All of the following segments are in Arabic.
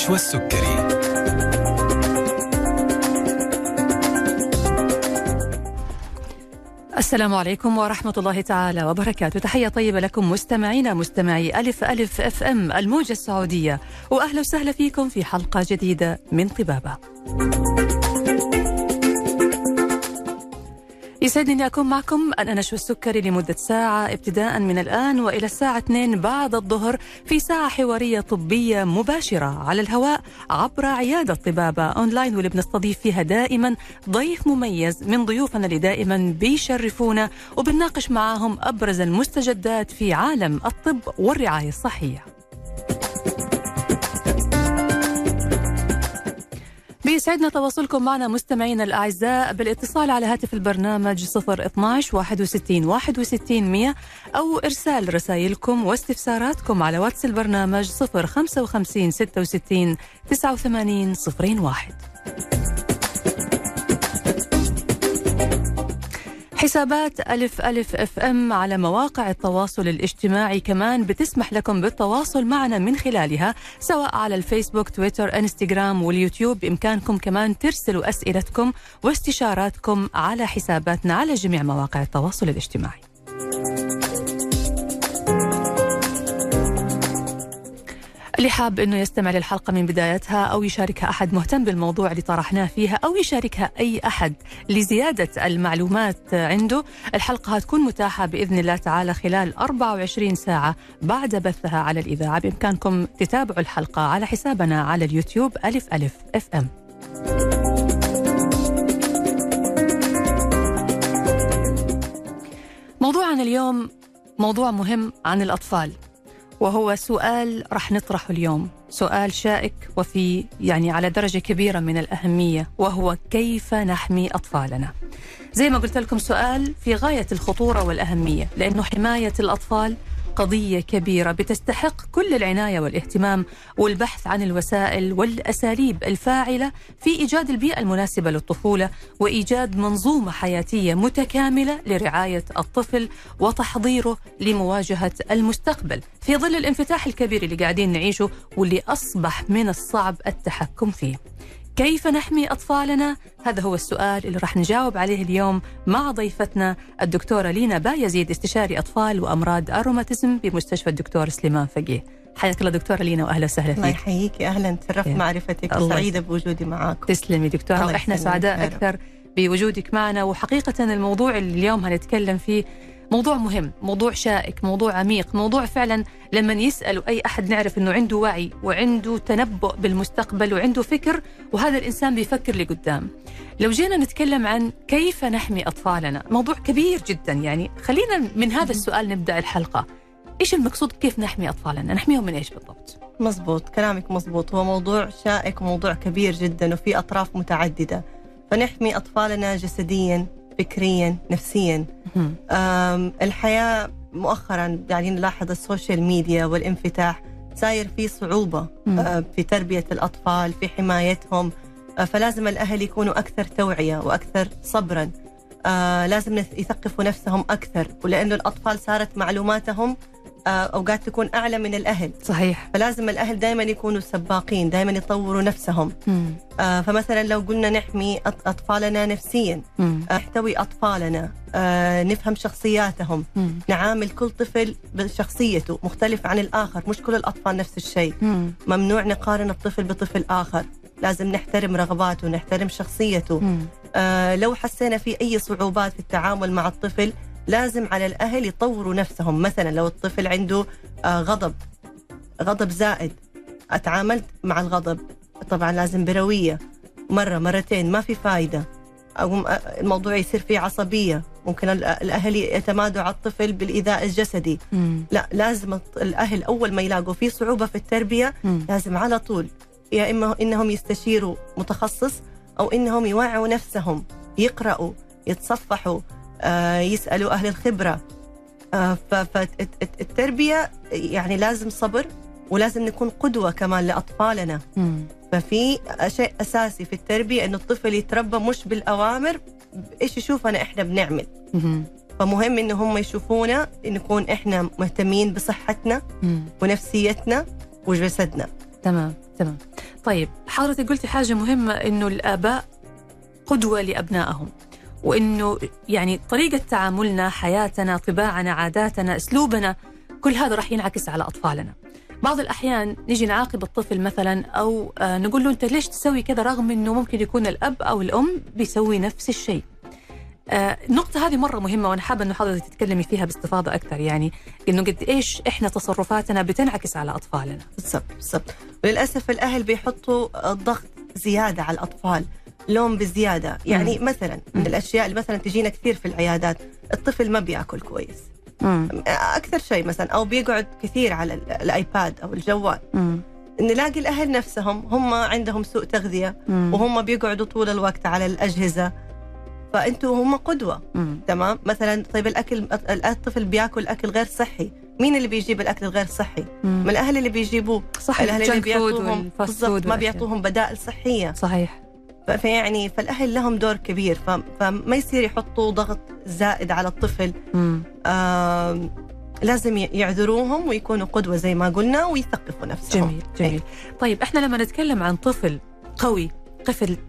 النشوى السكري. السلام عليكم ورحمة الله تعالى وبركاته، تحية طيبة لكم مستمعينا مستمعي ألف ألف اف ام الموجة السعودية، وأهلا وسهلا فيكم في حلقة جديدة من طبابة. يسعدني أن أكون معكم أنا نشوى السكري لمدة ساعة ابتداء من الآن وإلى الساعة 2 بعد الظهر في ساعة حوارية طبية مباشرة على الهواء عبر عيادة طبابة أونلاين، واللي بنستضيف فيها دائما ضيف مميز من ضيوفنا اللي دائما بيشرفونا، وبنناقش معاهم أبرز المستجدات في عالم الطب والرعاية الصحية. بيسعدنا تواصلكم معنا مستمعينا الأعزاء بالاتصال على هاتف البرنامج 012 61 61 100 أو إرسال رسائلكم واستفساراتكم على واتس البرنامج 055 66 89 01. حسابات ألف ألف اف ام على مواقع التواصل الاجتماعي كمان بتسمح لكم بالتواصل معنا من خلالها، سواء على الفيسبوك، تويتر، انستغرام واليوتيوب. بإمكانكم كمان ترسلوا أسئلتكم واستشاراتكم على حساباتنا على جميع مواقع التواصل الاجتماعي. اللي حاب أنه يستمع للحلقة من بدايتها أو يشاركها أحد مهتم بالموضوع اللي طرحناه فيها أو يشاركها أي أحد لزيادة المعلومات عنده، الحلقة هتكون متاحة بإذن الله تعالى خلال 24 ساعة بعد بثها على الإذاعة. بإمكانكم تتابعوا الحلقة على حسابنا على اليوتيوب ألف ألف اف ام. موضوعنا اليوم موضوع مهم عن الأطفال، وهو سؤال رح نطرحه اليوم، سؤال شائك وفي على درجة كبيرة من الأهمية، وهو كيف نحمي أطفالنا. زي ما قلت لكم سؤال في غاية الخطورة والأهمية، لأنه حماية الأطفال قضية كبيرة بتستحق كل العناية والاهتمام والبحث عن الوسائل والأساليب الفاعلة في إيجاد البيئة المناسبة للطفولة وإيجاد منظومة حياتية متكاملة لرعاية الطفل وتحضيره لمواجهة المستقبل في ظل الانفتاح الكبير اللي قاعدين نعيشه واللي أصبح من الصعب التحكم فيه. كيف نحمي أطفالنا؟ هذا هو السؤال اللي راح نجاوب عليه اليوم مع ضيفتنا الدكتورة لينا بايزيد، استشاري أطفال وأمراض الروماتيزم بمستشفى الدكتور سليمان فقيه. حياك الله دكتورة لينا وأهلا وسهلا فيك. الله يحييك، أهلا، تشرفت معرفتك وسعيدة بوجودي معاكم. تسلمي دكتورة، وإحنا سعداء أكثر بوجودك معنا. وحقيقة الموضوع اللي اليوم هنتكلم فيه موضوع مهم، موضوع شائك، موضوع عميق، موضوع فعلا لما يسأل أي أحد نعرف أنه عنده وعي وعنده تنبؤ بالمستقبل وعنده فكر، وهذا الإنسان بيفكر لقدام. لو جينا نتكلم عن كيف نحمي أطفالنا، موضوع كبير جدا، خلينا من هذا السؤال نبدأ الحلقة. إيش المقصود كيف نحمي أطفالنا؟ نحميهم من إيش بالضبط؟ مزبوط، كلامك مزبوط، هو موضوع شائك وموضوع كبير جدا وفي أطراف متعددة. فنحمي أطفالنا جسديا، فكريا، نفسيا. الحياة مؤخرا نلاحظ السوشيال ميديا والانفتاح صاير في صعوبة في تربية الأطفال، في حمايتهم، فلازم الأهل يكونوا أكثر توعية وأكثر صبرا، لازم يثقفوا نفسهم أكثر، ولأنه الأطفال صارت معلوماتهم أوقات تكون أعلى من الأهل. صحيح. فلازم الأهل دائما يكونوا سباقين، دائما يطوروا نفسهم. فمثلا لو قلنا نحمي أطفالنا نفسيا، نحتوي أطفالنا، نفهم شخصياتهم، نعامل كل طفل بشخصيته مختلف عن الآخر، مش كل الأطفال نفس الشيء. ممنوع نقارن الطفل بطفل آخر، لازم نحترم رغباته، نحترم شخصيته. لو حسينا في أي صعوبات في التعامل مع الطفل لازم على الأهل يطوروا نفسهم. مثلا لو الطفل عنده غضب زائد، أتعاملت مع الغضب طبعا لازم بروية، مرة مرتين ما في فايدة، أو الموضوع يصير فيه عصبية، ممكن الأهل يتمادوا على الطفل بالإيذاء الجسدي. لا، لازم الأهل أول ما يلاقوا فيه صعوبة في التربية لازم على طول يا إما إنهم يستشيروا متخصص أو إنهم يوعوا نفسهم، يقرأوا، يتصفحوا، يسألوا أهل الخبرة. فالتربية لازم صبر، ولازم نكون قدوة كمان لأطفالنا. ففي شيء أساسي في التربية أن الطفل يتربى مش بالأوامر، إيش يشوفنا إحنا بنعمل. فمهم إن هم يشوفونا نكون إحنا مهتمين بصحتنا ونفسيتنا وجسدنا. تمام. طيب حضرتك قلتي حاجة مهمة، إنه الآباء قدوة لأبنائهم، وإنه يعني طريقة تعاملنا، حياتنا، طباعنا، عاداتنا، أسلوبنا، كل هذا راح ينعكس على أطفالنا. بعض الأحيان نجي نعاقب الطفل مثلا أو نقول له أنت ليش تسوي كذا، رغم أنه ممكن يكون الأب أو الأم بيسوي نفس الشيء. النقطة هذه مرة مهمة، وأنا حابة أنه حضرتك تتكلمي فيها باستفاضة أكثر، يعني أنه قد إيش إحنا تصرفاتنا بتنعكس على أطفالنا. بالضبط. وللأسف الأهل بيحطوا الضغط زيادة على الأطفال، لوم بزيادة. يعني مثلا من الأشياء اللي مثلا تجينا كثير في العيادات، الطفل ما بيأكل كويس أكثر شيء مثلا، أو بيقعد كثير على الآيباد أو الجوال. نلاقي الأهل نفسهم هم عندهم سوء تغذية، وهم بيقعدوا طول الوقت على الأجهزة، فأنتوا هم قدوة. تمام. مثلا طيب الأكل، الطفل بياكل أكل غير صحي، مين اللي بيجيب الأكل الغير صحي؟ من الأهل اللي بيجيبوه، الأهل اللي بيعطوهم ما بيعطوهم بدائل صحية. صحيح. فيعني فالأهل لهم دور كبير، فما يصير يحطوا ضغط زائد على الطفل. لازم يعذروهم ويكونوا قدوة زي ما قلنا، ويثقفوا نفسهم. جميل جميل. طيب احنا لما نتكلم عن طفل قوي،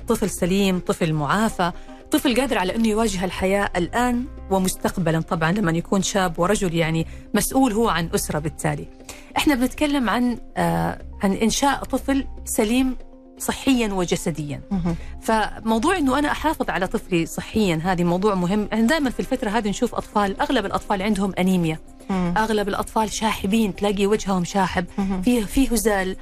طفل سليم، طفل معافى، طفل قادر على أنه يواجه الحياة الآن ومستقبلا، طبعا لما يكون شاب ورجل يعني مسؤول هو عن أسرة، بالتالي احنا بنتكلم عن إنشاء طفل سليم صحيا وجسديا. فموضوع أنه أنا أحافظ على طفلي صحيا، هذه موضوع مهم. دائما في الفترة هذه نشوف أطفال، أغلب الأطفال عندهم أنيميا، أغلب الأطفال شاحبين، تلاقي وجههم شاحب، فيه هزال.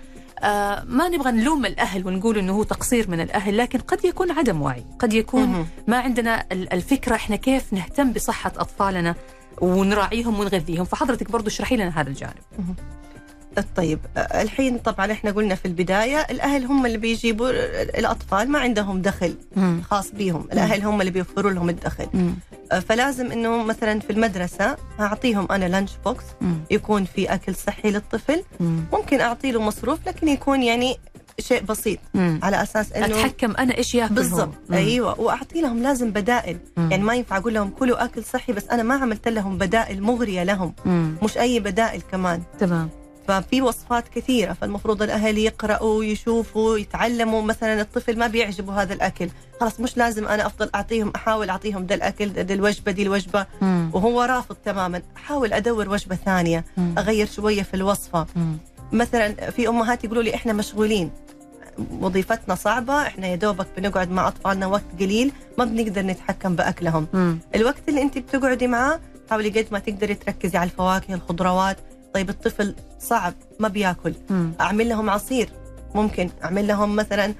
ما نبغى نلوم الأهل ونقول أنه هو تقصير من الأهل، لكن قد يكون عدم وعي، قد يكون ما عندنا الفكرة إحنا كيف نهتم بصحة أطفالنا ونراعيهم ونغذيهم. فحضرتك برضو شرحي لنا هذا الجانب. طيب الحين طبعا إحنا قلنا في البداية الأهل هم اللي بيجيبوا الأطفال، ما عندهم دخل خاص بيهم، الأهل هم اللي بيوفروا لهم الدخل. فلازم أنه مثلا في المدرسة أعطيهم أنا لانش بوكس، يكون في أكل صحي للطفل، ممكن أعطي له مصروف لكن يكون يعني شيء بسيط، على أساس أنه أتحكم أنا إيش يأكلهم. بالضبط. أيوة. وأعطي لهم لازم بدائل، يعني ما ينفع أقول لهم كلوا أكل صحي بس أنا ما عملت لهم بدائل مغرية لهم، مش أي بدائل كمان. تمام. ففي وصفات كثيرة، فالمفروض الأهل يقرأوا، يشوفوا، يتعلموا. مثلا الطفل ما بيعجبه هذا الأكل، خلاص مش لازم أنا أفضل أعطيهم، أحاول أعطيهم ده الأكل، ده الوجبة، دي الوجبة، وهو رافض تماما، أحاول أدور وجبة ثانية، أغير شوية في الوصفة. مثلا في أمهات يقولوا لي إحنا مشغولين، وظيفتنا صعبة، إحنا يدوبك بنقعد مع أطفالنا وقت قليل، ما بنقدر نتحكم بأكلهم. الوقت اللي أنت بتقعدي معاه حاولي قد ما تقدري تركزي على الفواكه، الخضروات. طيب الطفل صعب ما بياكل، أعمل لهم عصير، ممكن أعمل لهم مثلا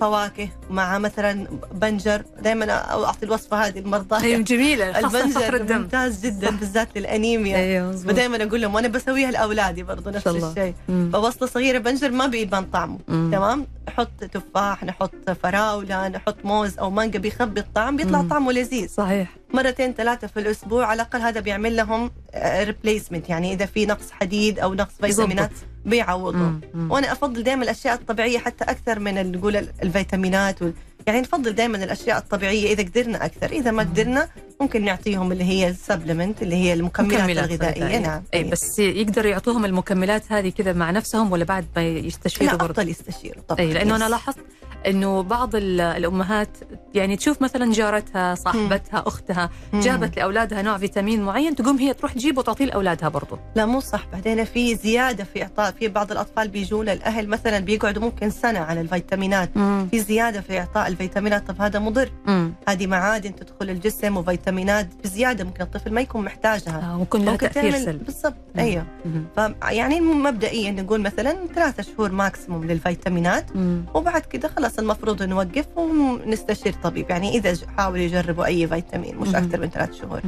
فواكه مع مثلا بنجر. دائما أعطي الوصفة هذه المرضى. أيوة جميلة. البنجر ممتاز جدا بالذات للأنيميا. أيوة. ودائما أقول لهم، وأنا بسويها لأولادي برضو نفس الشيء، فوصلة صغيرة بنجر ما بيبان طعمه. تمام. نحط تفاح، نحط فراولة، نحط موز أو مانجا، بيخبي الطعم، بيطلع طعمه لذيذ. صحيح. مرتين ثلاثة في الأسبوع على الأقل هذا بيعمل لهم ريبليسمنت، يعني إذا في نقص حديد أو نقص فيتامينات بيعوضوا. وأنا أفضل دائما الأشياء الطبيعية حتى أكثر من نقول الفيتامينات يعني نفضل دائما الأشياء الطبيعية إذا قدرنا أكثر، إذا ما قدرنا ممكن نعطيهم اللي هي السبلمنت، اللي هي المكملات الغذائية. نعم. أي بس يقدروا يعطوهم المكملات هذه كذا مع نفسهم ولا بعد ما يستشيروا؟ لا، أفضل يستشيروا طبعا. لأنه أنا لاحظت إنه بعض الأمهات يعني تشوف مثلا جارتها، صاحبتها، أختها جابت لأولادها نوع فيتامين معين، تقوم هي تروح تجيبه وتعطيه لأولادها برضه. لا مو صح. بعدين في زيادة في إعطاء، في بعض الأطفال بيجون الأهل مثلا بيقعدوا ممكن سنة على الفيتامينات، في زيادة في إعطاء الفيتامينات. طب هذا مضر. هذه معادن تدخل الجسم وفيتامينات بزيادة ممكن الطفل ما يكون محتاجها. ممكن لها تأثير سلبي. بالضبط. أيوه. فيعني مبدئيا نقول مثلا 3 شهور ماكسيموم للفيتامينات، وبعد كده خلاص المفروض نوقف ونستشير طبيب، يعني إذا حاولوا يجربوا أي فيتامين، مش أكثر من 3 شهور.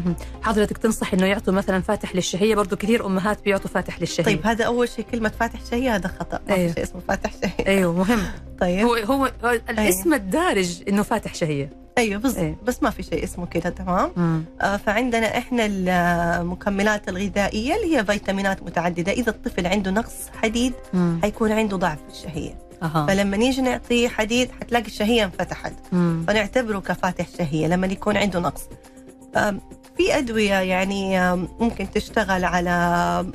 حضرتك تنصح إنه يعطوا مثلا فاتح للشهية؟ برضو كثير أمهات بيعطوا فاتح للشهية. طيب هذا أول شيء، كلمة فاتح شهية هذا خطأ. ما في شيء اسمه فاتح شهية. أيوه مهم. طيب هو الاسم الدارج إنه فاتح شهية. أيوه بالضبط. بس ما في شيء اسمه كده. تمام. فعندنا إحنا المكملات الغذائية اللي هي فيتامينات متعددة. إذا الطفل عنده نقص حديد حيكون عنده ضعف في الشهية. فلما نيجي نعطيه حديد حتلاقي الشهية انفتحت، فنعتبره كفاتح شهية لما يكون عنده نقص. في أدوية يعني ممكن تشتغل على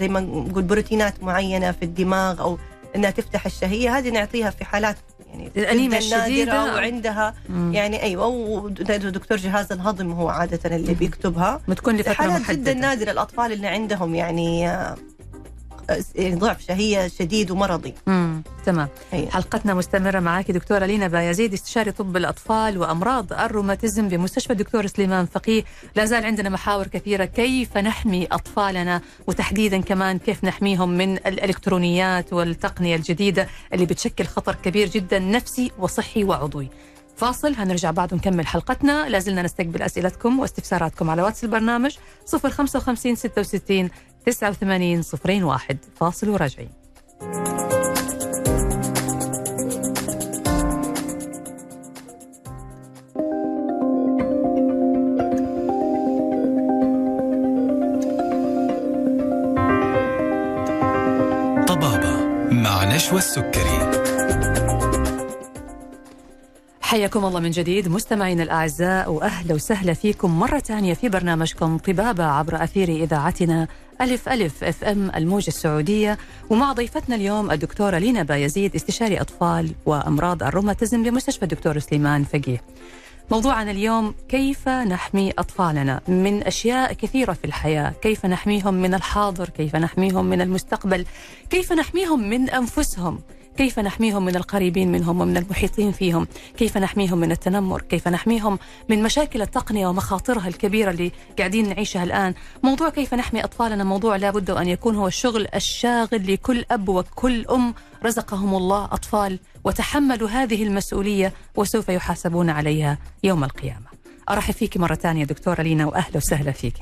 زي ما نقول بروتينات معينة في الدماغ، أو انها تفتح الشهيه، هذه نعطيها في حالات يعني الأنيمة الشديدة وعندها يعني ايوه، ودكتور جهاز الهضم هو عاده اللي بيكتبها، بتكون لفتره محدده. جدا نادره الاطفال اللي عندهم يعني ضعف شهية شديد ومرضي. تمام. أيوة. حلقتنا مستمرة معك دكتورة لينا بايزيد، استشاري طب الأطفال وأمراض الروماتيزم بمستشفى الدكتور سليمان فقيه. لا زال عندنا محاور كثيرة كيف نحمي أطفالنا، وتحديدا كمان كيف نحميهم من الإلكترونيات والتقنية الجديدة اللي بتشكل خطر كبير جدا نفسي وصحي وعضوي. فاصل، هنرجع بعد ونكمل حلقتنا. لازلنا نستقبل أسئلتكم واستفساراتكم على واتس البرنامج 055 66 89 01. فاصل وراجعين. طبابة مع نشوى السكري. حياكم الله من جديد مستمعينا الأعزاء، وأهلا وسهلا فيكم مرة ثانية في برنامجكم طبابة عبر أثير إذاعتنا ألف ألف اف ام الموجة السعودية، ومع ضيفتنا اليوم الدكتورة لينا بايزيد، استشاري أطفال وأمراض الروماتيزم بمستشفى الدكتور سليمان فقيه. موضوعنا اليوم كيف نحمي أطفالنا من أشياء كثيرة في الحياة، كيف نحميهم من الحاضر، كيف نحميهم من المستقبل، كيف نحميهم من أنفسهم، كيف نحميهم من القريبين منهم ومن المحيطين فيهم، كيف نحميهم من التنمر، كيف نحميهم من مشاكل التقنية ومخاطرها الكبيرة اللي قاعدين نعيشها الآن. موضوع كيف نحمي أطفالنا موضوع لا بد وأن يكون هو الشغل الشاغل لكل أب وكل أم رزقهم الله أطفال، وتحملوا هذه المسؤولية وسوف يحاسبون عليها يوم القيامة. أرحب فيك مرة ثانية دكتورة لينا، وأهلا وسهلا فيك.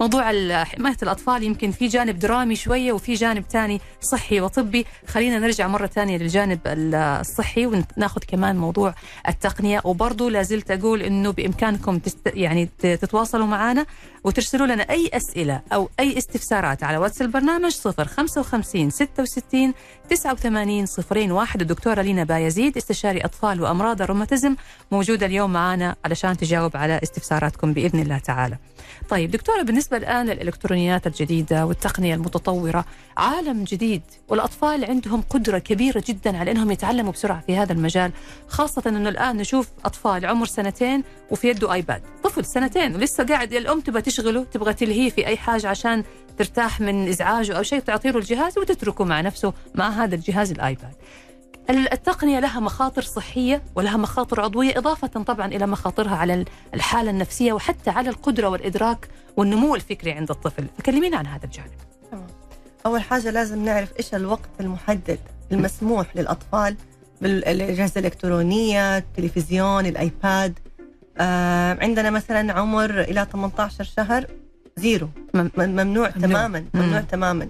موضوع حماية الأطفال يمكن في جانب درامي شوية وفي جانب تاني صحي وطبي، خلينا نرجع مرة ثانية للجانب الصحي وناخذ كمان موضوع التقنية. وبرضو لازلت أقول إنه بإمكانكم يعني تتواصلوا معنا وترسلوا لنا أي أسئلة أو أي استفسارات على واتس البرنامج 055 66 89 01. الدكتورة لينا بايزيد استشاري أطفال وأمراض الروماتيزم موجودة اليوم معنا علشان تجاوب على استفساراتكم بإذن الله تعالى. طيب دكتورة، بالنسبة الآن للإلكترونيات الجديدة والتقنية المتطورة، عالم جديد، والأطفال عندهم قدرة كبيرة جدا على أنهم يتعلموا بسرعة في هذا المجال، خاصة أنه الآن نشوف أطفال عمر 2 وفي يده آيباد. طفل 2 ولسه قاعد، الأم تبغى تشغله، تبغى تلهيه في أي حاجة عشان ترتاح من إزعاجه أو شيء، تعطيه الجهاز وتتركه مع نفسه مع هذا الجهاز الآيباد. التقنية لها مخاطر صحية ولها مخاطر عضوية، إضافة طبعا إلى مخاطرها على الحالة النفسية وحتى على القدرة والإدراك والنمو الفكري عند الطفل. فكلمينا عن هذا الجانب. أول حاجة لازم نعرف إيش الوقت المحدد المسموح للأطفال بالأجهزة الإلكترونية، التلفزيون، الآيباد. عندنا مثلا عمر إلى 18 شهر زيرو، ممنوع تماما، ممنوع تماما.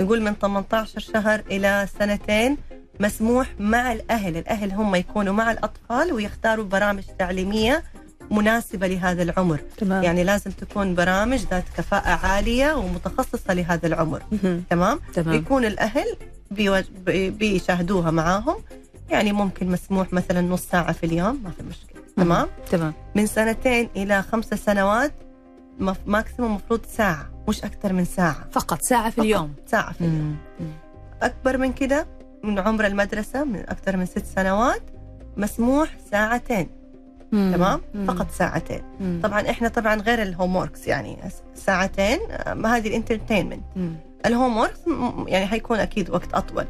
نقول من 18 شهر إلى 2 مسموح مع الأهل، الأهل هم يكونوا مع الأطفال ويختاروا برامج تعليمية مناسبة لهذا العمر. تمام. يعني لازم تكون برامج ذات كفاءة عالية ومتخصصة لهذا العمر. تمام؟ تمام. يكون الأهل بيشاهدوها معاهم، يعني ممكن مسموح مثلا نص ساعة في اليوم، ما في مشكلة. تمام؟ تمام. من 2 إلى 5 سنوات ماكسيموم مفروض ساعة، مش أكثر من ساعة، فقط ساعة في اليوم، ساعة في اليوم. أكبر من كده من عمر المدرسة، من أكثر من 6 سنوات مسموح 2 ساعة. تمام؟ فقط 2 ساعة. طبعا إحنا طبعا غير الهوموركس، يعني 2 ساعة هذه الانترتينمنت. الهوموركس يعني حيكون أكيد وقت أطول،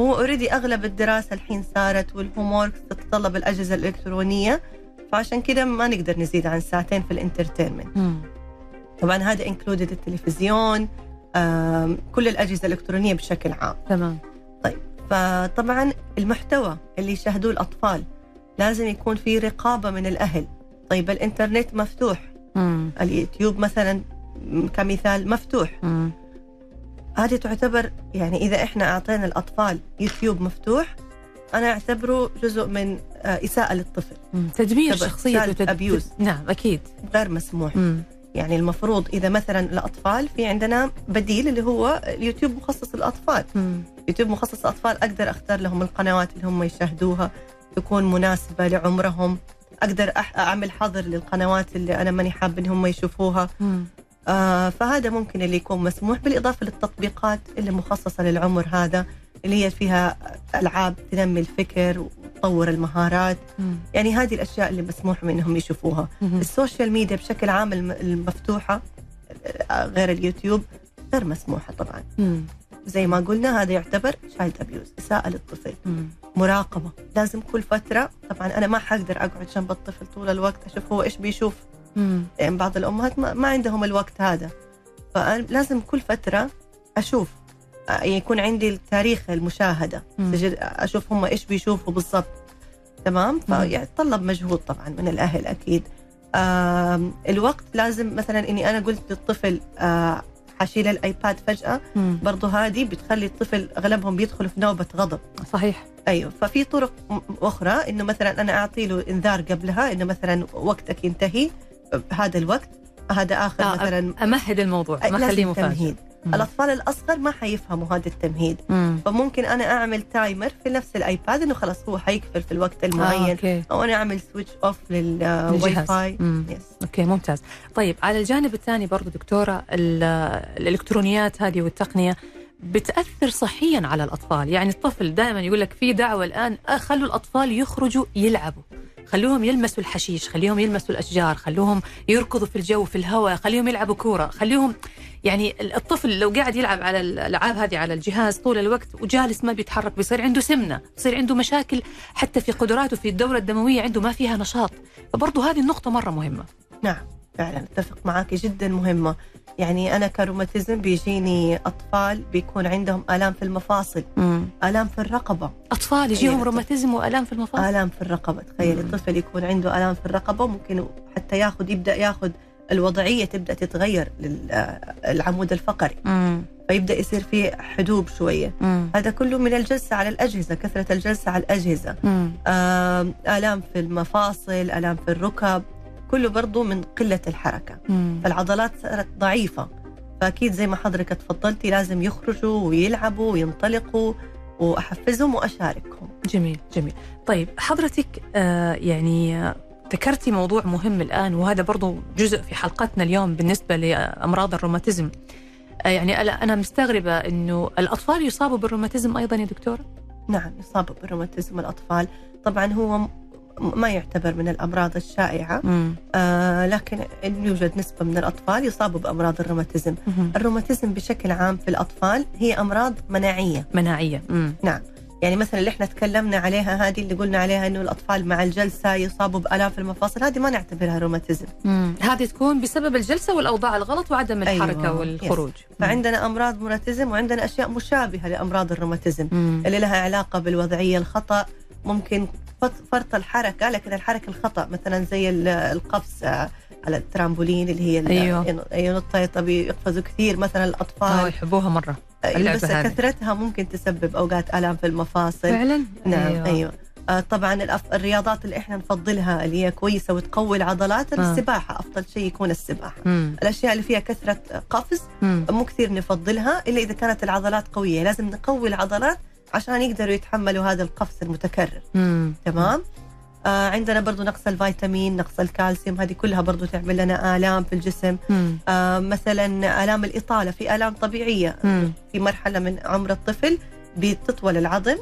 هو أوريدي أغلب الدراسة الحين صارت والهوموركس تتطلب الأجهزة الإلكترونية، فعشان كده ما نقدر نزيد عن 2 ساعة في الانترتينمنت. طبعا هذا انكلودد التلفزيون، كل الأجهزة الإلكترونية بشكل عام. تمام. طيب فطبعا المحتوى اللي يشاهدوه الأطفال لازم يكون في رقابة من الأهل. طيب الإنترنت مفتوح، اليوتيوب مثلا كمثال مفتوح، هذه تعتبر يعني إذا إحنا أعطينا الأطفال يوتيوب مفتوح أنا أعتبره جزء من إساءة للطفل، تدمير شخصية وتدمير. نعم أكيد غير مسموح. يعني المفروض إذا مثلا الأطفال في عندنا بديل اللي هو اليوتيوب مخصص للأطفال. يوتيوب مخصص للأطفال، أقدر أختار لهم القنوات اللي هم يشاهدوها تكون مناسبة لعمرهم، أقدر أعمل حظر للقنوات اللي أنا ماني حابة إن هم يشوفوها. فهذا ممكن اللي يكون مسموح، بالإضافة للتطبيقات اللي مخصصة للعمر هذا اللي هي فيها ألعاب تنمي الفكر وتطور المهارات. يعني هذه الأشياء اللي مسموح منهم يشوفوها. السوشيال ميديا بشكل عام المفتوحة غير اليوتيوب غير مسموحة طبعا. زي ما قلنا هذا يعتبر شايلد أبيوز، إساءة للطفل. مراقبة لازم كل فترة. طبعا أنا ما حقدر أقعد جنب الطفل طول الوقت أشوف هو إيش بيشوف، يعني بعض الأمهات ما عندهم الوقت هذا، فلازم كل فترة أشوف، يكون عندي تاريخ المشاهدة، أشوف هم إيش بيشوفوا بالضبط. تمام، فيتطلب مجهود طبعا من الأهل أكيد. الوقت لازم، مثلا إني أنا قلت للطفل حشيل الأيباد فجأة، برضو هذه بتخلي الطفل أغلبهم بيدخلوا في نوبة غضب. صحيح، أيوة. ففي طرق أخرى، إنه مثلا أنا أعطي له إنذار قبلها، إنه مثلا وقتك ينتهي بهذا الوقت، هذا آخر مثلا أمهد الموضوع، ما أخليه مفاجئ. الأطفال الأصغر ما حيفهموا هذا التمهيد، فممكن أنا أعمل تايمر في نفس الأيباد إنه خلاص هو حيقفل في الوقت المعين، أو أنا أعمل سويتش أوف للواي فاي. أوكي، ممتاز. طيب، على الجانب الثاني برضو دكتورة، الإلكترونيات هذه والتقنية بتأثر صحيا على الأطفال. يعني الطفل دائما يقول لك في دعوة الآن خلوا الأطفال يخرجوا يلعبوا، خلوهم يلمسوا الحشيش، خليهم يلمسوا الأشجار، خلوهم يركضوا في الجو في الهواء، خليهم يلعبوا كورة، خليهم، يعني الطفل لو قاعد يلعب على الألعاب هذه على الجهاز طول الوقت وجالس ما بيتحرك، بيصير عنده سمنة، بيصير عنده مشاكل حتى في قدراته، في الدورة الدموية عنده ما فيها نشاط. فبرضه هذه النقطة مرة مهمة. نعم فعلا، أتفق معاكي، جدا مهمة. يعني أنا كروماتيزم بيجيني أطفال بيكون عندهم آلام في المفاصل، آلام في الرقبة. أطفال يجيهم روماتيزم وآلام في المفاصل، آلام في الرقبة. تخيل الطفل يكون عنده آلام في الرقبة، ممكن حتى يبدأ ياخذ الوضعية تبدأ تتغير للعمود الفقري، فيبدأ يصير في حدوب شوية. هذا كله من الجلسة على الأجهزة، كثرة الجلسة على الأجهزة. آلام في المفاصل، آلام في الركب، كله برضو من قلة الحركة. فالعضلات صارت ضعيفة، فأكيد زي ما حضرتك تفضلتي لازم يخرجوا ويلعبوا وينطلقوا، وأحفزهم وأشاركهم. جميل جميل. طيب حضرتك يعني ذكرتي موضوع مهم الآن، وهذا برضو جزء في حلقتنا اليوم بالنسبة لأمراض الروماتيزم. يعني أنا مستغربة أنه الأطفال يصابوا بالروماتيزم أيضا يا دكتورة؟ نعم، يصابوا بالروماتيزم الأطفال. طبعا هو ما يعتبر من الأمراض الشائعة، لكن يوجد نسبة من الأطفال يصابوا بأمراض الروماتيزم. الروماتيزم بشكل عام في الأطفال هي أمراض مناعية. نعم، يعني مثلا اللي احنا تكلمنا عليها، هذه اللي قلنا عليها إنه الأطفال مع الجلسة يصابوا بآلاف المفاصل، هذه ما نعتبرها روماتيزم. هذه تكون بسبب الجلسة والأوضاع الغلط وعدم الحركة، أيوة، والخروج. فعندنا أمراض روماتيزم، وعندنا أشياء مشابهة لأمراض الروماتيزم اللي لها علاقة بالوضعية الخطأ، ممكن فرط الحركة، لكن الحركة الخطأ، مثلا زي القفز على الترامبولين اللي هي ينطيطة، بيقفزوا كثير مثلا الأطفال، يحبوها مرة، بس كثرتها ممكن تسبب أوقات آلام في المفاصل. فعلا، نعم، أيوة. طبعا الرياضات اللي احنا نفضلها اللي هي كويسة وتقوي العضلات، السباحة أفضل شيء يكون السباحة. الأشياء اللي فيها كثرة قفز مو كثير نفضلها، إلا إذا كانت العضلات قوية، لازم نقوي العضلات عشان يقدروا يتحملوا هذا القفز المتكرر. تمام. عندنا برضو نقص الفيتامين، نقص الكالسيوم، هذه كلها برضو تعمل لنا آلام في الجسم. مثلا آلام الإطالة، في آلام طبيعية في مرحلة من عمر الطفل بتطول العظم،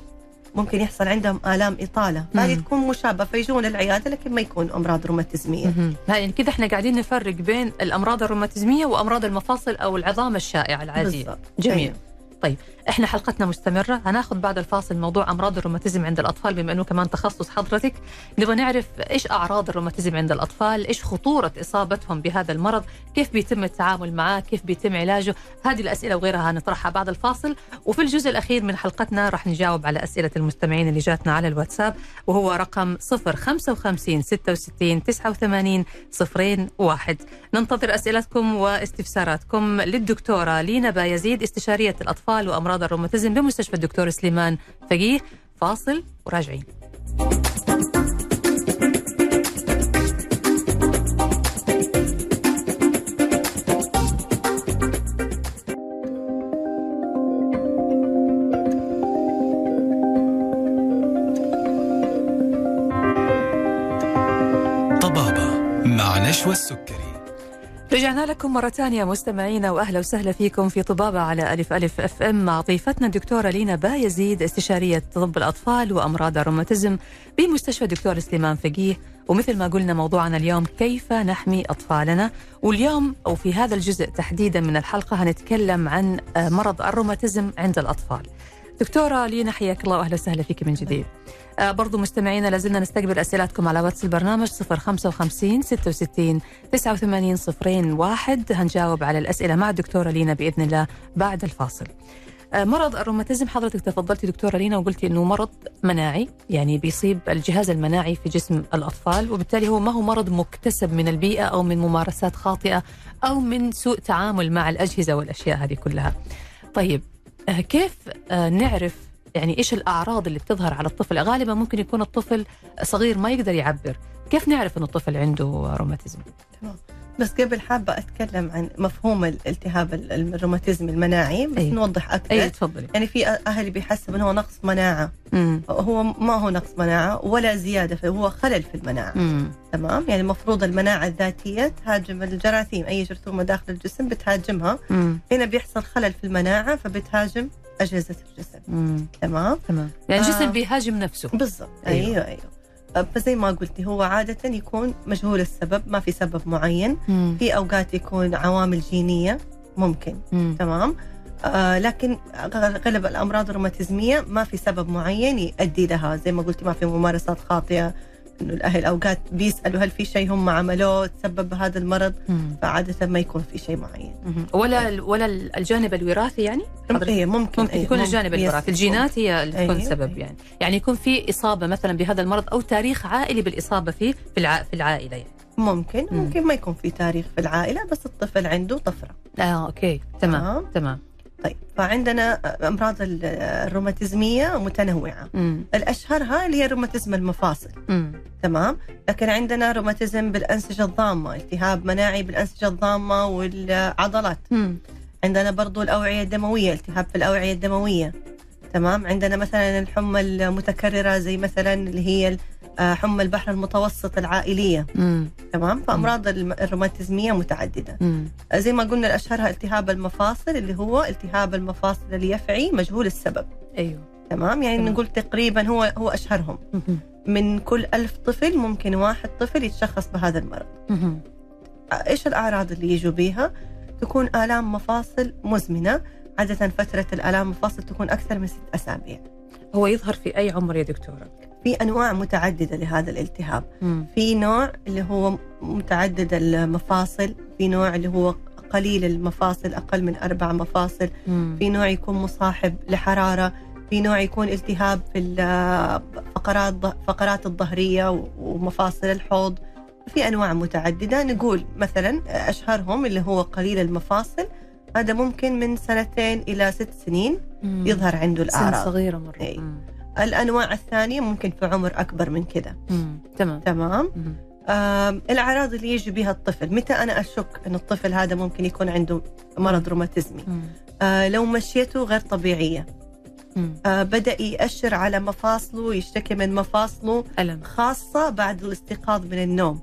ممكن يحصل عندهم آلام إطالة، هذه تكون مشابهة فيجون العيادة، لكن ما يكون أمراض روماتيزمية. يعني كذا احنا قاعدين نفرق بين الأمراض الروماتيزمية وأمراض المفاصل أو العظام الشائعة العادية. بالضبط. جميل. أيوه. طيب احنا حلقتنا مستمرة، هناخد بعد الفاصل موضوع أمراض الروماتيزم عند الأطفال، بما أنه كمان تخصص حضرتك. نبغى نعرف إيش أعراض الروماتيزم عند الأطفال، إيش خطورة إصابتهم بهذا المرض، كيف بيتم التعامل معاه، كيف بيتم علاجه. هذه الأسئلة وغيرها هنطرحها بعد الفاصل، وفي الجزء الأخير من حلقتنا راح نجاوب على أسئلة المستمعين اللي جاتنا على الواتساب، وهو رقم 055 66 89 01. ننتظر أسئلتكم واستفساراتكم للدكتورة لينا بايزيد، استشارية الأطفال وأمراض الروماتيزم بمستشفى الدكتور سليمان فقيه. فاصل وراجعين. طبابة مع نشوى السكري. رجعنا لكم مرة ثانية مستمعينا، وأهلا وسهلا فيكم في طبابة على ألف ألف اف ام مع ضيفتنا الدكتورة لينا بايزيد، استشارية طب الأطفال وأمراض الروماتيزم بمستشفى الدكتور سليمان فقيه. ومثل ما قلنا موضوعنا اليوم كيف نحمي أطفالنا، واليوم أو في هذا الجزء تحديدا من الحلقة هنتكلم عن مرض الروماتيزم عند الأطفال. دكتورة لينا حياك الله وأهلا وسهلا فيك من جديد. برضو مستمعينا لازلنا نستقبل أسئلتكم على واتس البرنامج 055 66 89 01. هنجاوب على الأسئلة مع الدكتورة لينا بإذن الله بعد الفاصل. مرض الروماتيزم حضرتك تفضلتي دكتورة لينا وقلتي أنه مرض مناعي، يعني بيصيب الجهاز المناعي في جسم الأطفال، وبالتالي هو ما هو مرض مكتسب من البيئة أو من ممارسات خاطئة أو من سوء تعامل مع الأجهزة والأشياء هذه كلها. طيب كيف نعرف يعني إيش الأعراض اللي بتظهر على الطفل؟ غالبا ممكن يكون الطفل صغير ما يقدر يعبر، كيف نعرف أن الطفل عنده روماتيزم؟ تمام، بس قبل حابة أتكلم عن مفهوم الالتهاب الروماتيزم المناعي، بس نوضح أكثر. تفضلي. يعني في أهل بيحسب أنه نقص مناعة، هو ما هو نقص مناعة ولا زيادة، فهو خلل في المناعة. تمام، يعني المفروض المناعة الذاتية تهاجم الجراثيم، أي جرثومة داخل الجسم بتهاجمها. هنا بيحصل خلل في المناعة فبتهاجم أجهزة الجسم. تمام تمام، يعني الجسم بيهاجم نفسه بالضبط. أيوه. فزي ما قلتي هو عادة يكون مجهول السبب، ما في سبب معين. في أوقات يكون عوامل جينية ممكن. تمام، لكن غالب الأمراض الروماتيزمية ما في سبب معين يؤدي لها، زي ما قلتي ما في ممارسات خاطئة، إنه الأهل أوقات بيسألوا هل في شيء هم عملوه تسبب هذا المرض، فعادة ما يكون في شيء معين. ولا الجانب الوراثي، يعني ممكن يكون الجانب الوراثي، الجينات هي اللي تكون سبب. يعني يكون في إصابة مثلا بهذا المرض أو تاريخ عائلي بالإصابة فيه في العائلة، يعني ممكن ما يكون في تاريخ في العائلة بس الطفل عنده طفرة. أوكي تمام. تمام طيب، فعندنا أمراض الروماتيزمية متنوعة. الأشهرها اللي هي روماتيزم المفاصل. تمام، لكن عندنا روماتيزم بالأنسجة الضامة، التهاب مناعي بالأنسجة الضامة والعضلات. عندنا برضو الأوعية الدموية، التهاب في الأوعية الدموية. تمام، عندنا مثلا الحمى المتكررة، زي مثلا اللي هي حمى البحر المتوسط العائلية. تمام، فأمراض الروماتيزمية متعددة. زي ما قلنا الأشهرها التهاب المفاصل، اللي هو التهاب المفاصل اليفعي مجهول السبب. أيوه تمام، يعني نقول تقريبا هو أشهرهم. من كل 1000 طفل ممكن 1 طفل يتشخص بهذا المرض. إيش الأعراض اللي يجوا بيها؟ تكون آلام مفاصل مزمنة، عادة فترة الآلام مفاصل تكون أكثر من 6 أسابيع. هو يظهر في أي عمر يا دكتورة؟ في أنواع متعددة لهذا الالتهاب. في نوع اللي هو متعدد المفاصل، في نوع اللي هو قليل المفاصل أقل من 4 مفاصل، في نوع يكون مصاحب لحرارة، في نوع يكون التهاب في فقرات الظهرية ومفاصل الحوض. في أنواع متعددة، نقول مثلا أشهرهم اللي هو قليل المفاصل، هذا ممكن من 2 إلى 6 سنين يظهر عنده الأعراض، سن صغيرة مرة. الأنواع الثانية ممكن في عمر أكبر من كده. تمام. الأعراض اللي يجي بها الطفل، متى أنا أشك أن الطفل هذا ممكن يكون عنده مرض روماتيزمي؟ لو مشيته غير طبيعية، بدأ يأشر على مفاصله، يشتكي من مفاصله ألم، خاصة بعد الاستيقاظ من النوم.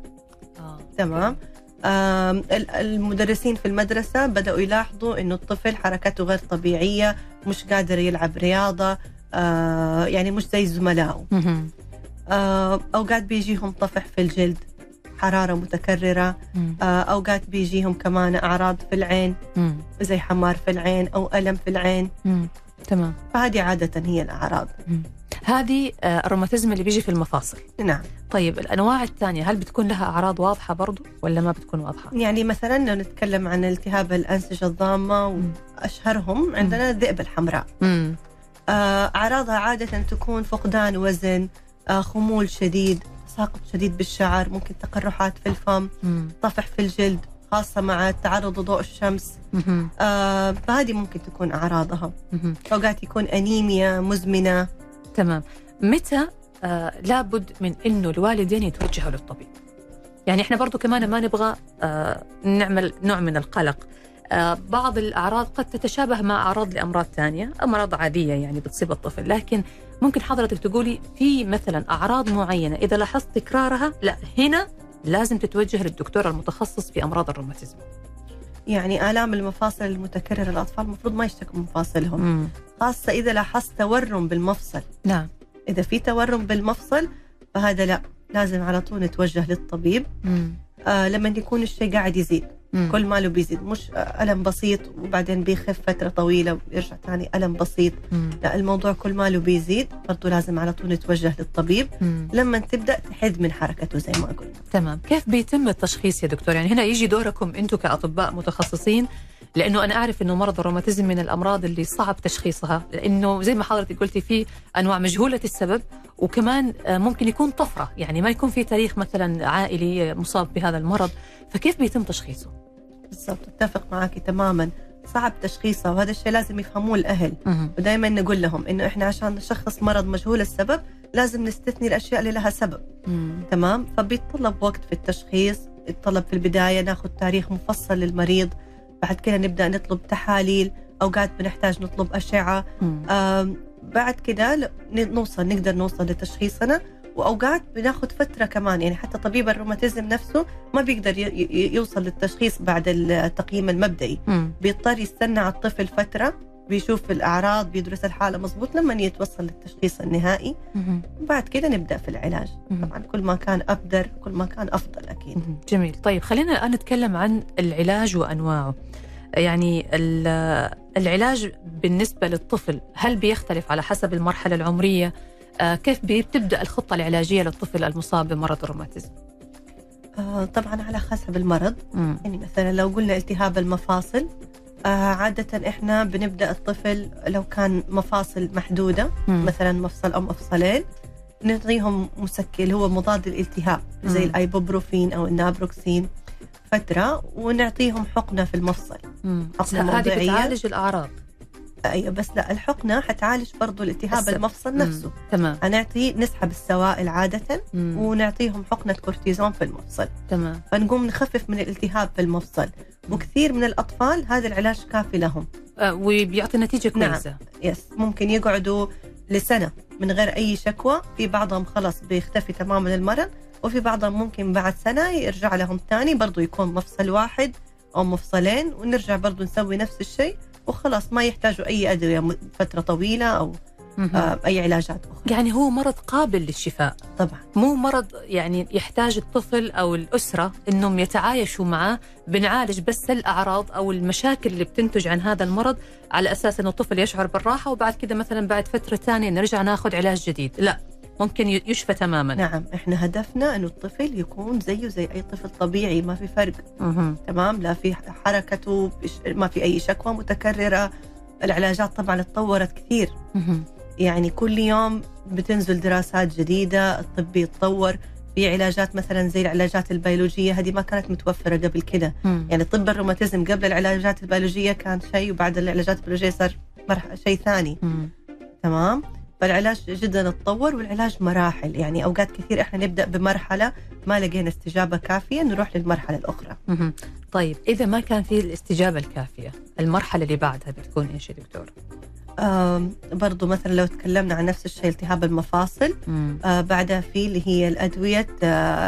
تمام. المدرسين في المدرسة بدأوا يلاحظوا أنه الطفل حركته غير طبيعية، مش قادر يلعب رياضة، يعني مش زي زملائه. أوقات بيجيهم طفح في الجلد، حرارة متكررة. أوقات بيجيهم كمان أعراض في العين، زي حمار في العين أو ألم في العين. تمام، فهذه عادة هي الأعراض. هذه الروماتيزم اللي بيجي في المفاصل. نعم. طيب الأنواع الثانية هل بتكون لها أعراض واضحة برضو ولا ما بتكون واضحة؟ يعني مثلا لو نتكلم عن التهاب الأنسجة الضامة، وأشهرهم عندنا الذئب الحمراء. أعراضها عادة تكون فقدان وزن، خمول شديد، تساقط شديد بالشعر، ممكن تقرحات في الفم، طفح في الجلد خاصة مع تعرض ضوء الشمس. فهذه ممكن تكون أعراضها. أوقات يكون أنيميا مزمنة. تمام، متى لابد من إنه الوالدين يتوجهوا للطبيب؟ يعني إحنا برضو كمان ما نبغى نعمل نوع من القلق. بعض الأعراض قد تتشابه مع أعراض لأمراض تانية، أمراض عادية يعني بتصيب الطفل، لكن ممكن حضرتك تقولي في مثلا أعراض معينة إذا لاحظت تكرارها، لا هنا لازم تتوجه للدكتور المتخصص في أمراض الروماتيزم. يعني آلام المفاصل المتكررة الأطفال المفروض ما يشتكوا من مفاصلهم، خاصة إذا لاحظت تورم بالمفصل. نعم، إذا في تورم بالمفصل فهذا لا، لازم على طول نتوجه للطبيب. لما يكون الشيء قاعد يزيد، كل ماله بيزيد، مش ألم بسيط وبعدين بيخف فترة طويلة ويرجع ثاني ألم بسيط، لا، الموضوع كل ماله بيزيد، برضه لازم على طول نتوجه للطبيب لما تبدأ تحد من حركته زي ما قلنا. تمام، كيف بيتم التشخيص يا دكتور؟ يعني هنا يجي دوركم أنتم كأطباء متخصصين، لأنه أنا أعرف أنه مرض الروماتيزم من الأمراض اللي صعب تشخيصها، لأنه زي ما حضرتك قلتي في أنواع مجهولة السبب، وكمان ممكن يكون طفرة، يعني ما يكون في تاريخ مثلا عائلي مصاب بهذا المرض، فكيف بيتم تشخيصه؟ بالضبط، أتفق معك تماما، صعب تشخيصه، وهذا الشيء لازم يفهموه الأهل، ودائما نقول لهم أنه إحنا عشان نشخص مرض مجهول السبب لازم نستثني الأشياء اللي لها سبب. تمام، فبيتطلب وقت في التشخيص، يتطلب في البداية ناخذ تاريخ مفصل للمريض، بعد كده نبدأ نطلب تحاليل، أوقات بنحتاج نطلب أشعة، بعد كده نقدر نوصل لتشخيصنا، وأوقات بناخد فترة كمان، يعني حتى طبيب الروماتيزم نفسه ما بيقدر يوصل للتشخيص بعد التقييم المبدئي، بيضطر يستنى على الطفل فترة، بيشوف الأعراض، بيدرس الحالة مضبوط لما يتوصل للتشخيص النهائي، وبعد كده نبدأ في العلاج. طبعا كل ما كان أبدر كل ما كان أفضل أكيد. جميل، طيب خلينا الآن نتكلم عن العلاج وأنواعه. يعني العلاج بالنسبة للطفل هل بيختلف على حسب المرحلة العمرية؟ كيف بتبدأ الخطة العلاجية للطفل المصاب بمرض الروماتيزم؟ طبعا على حسب المرض، يعني مثلا لو قلنا التهاب المفاصل، عادة إحنا بنبدأ الطفل لو كان مفاصل محدودة، مثلا مفصل أو مفصلين، نعطيهم مسكن اللي هو مضاد للالتهاب زي الأيبوبروفين أو النابروكسين فترة، ونعطيهم حقنة في المفصل. هذه بتعالج الأعراض؟ أيوة، بس لا، الحقنة حتعالج برضو الالتهاب المفصل نفسه. تمام، هنعطيه، نسحب السوائل عادة، ونعطيهم حقنة كورتيزون في المفصل. تمام، فنقوم نخفف من الالتهاب في المفصل، وكثير من الأطفال هذا العلاج كافي لهم، وبيعطي نتيجة كويسة. نعم، يس، ممكن يقعدوا لسنة من غير أي شكوى، في بعضهم خلاص بيختفي تماما المرض، وفي بعضهم ممكن بعد سنة يرجع لهم تاني برضو يكون مفصل واحد أو مفصلين، ونرجع برضو نسوي نفس الشيء، وخلاص ما يحتاجوا أي أدوية فترة طويلة أو أي علاجات أخرى. يعني هو مرض قابل للشفاء طبعا، مو مرض يعني يحتاج الطفل أو الأسرة أنهم يتعايشوا معه، بنعالج بس الأعراض أو المشاكل اللي بتنتج عن هذا المرض على أساس أن الطفل يشعر بالراحة، وبعد كده مثلا بعد فترة ثانية نرجع ناخذ علاج جديد، لا، ممكن يشفى تماما. نعم، إحنا هدفنا أنه الطفل يكون زيه زي أي طفل طبيعي، ما في فرق. تمام، لا في حركته، ما في أي شكوى متكررة. العلاجات طبعا اتطورت كثير، يعني كل يوم بتنزل دراسات جديدة، الطب يتطور، في علاجات مثلا زي العلاجات البيولوجية، هذه ما كانت متوفرة قبل كده. يعني طب الروماتيزم قبل العلاجات البيولوجية كان شيء، وبعد العلاجات البيولوجية صار شيء ثاني. تمام، فالعلاج جدا اتطور، والعلاج مراحل، يعني أوقات كثير إحنا نبدأ بمرحلة، ما لقينا استجابة كافية نروح للمرحلة الأخرى. طيب إذا ما كان في الاستجابة الكافية، المرحلة اللي بعدها بتكون إيش يا دكتور؟ برضو مثلا لو تكلمنا عن نفس الشيء التهاب المفاصل، بعدها في اللي هي الأدوية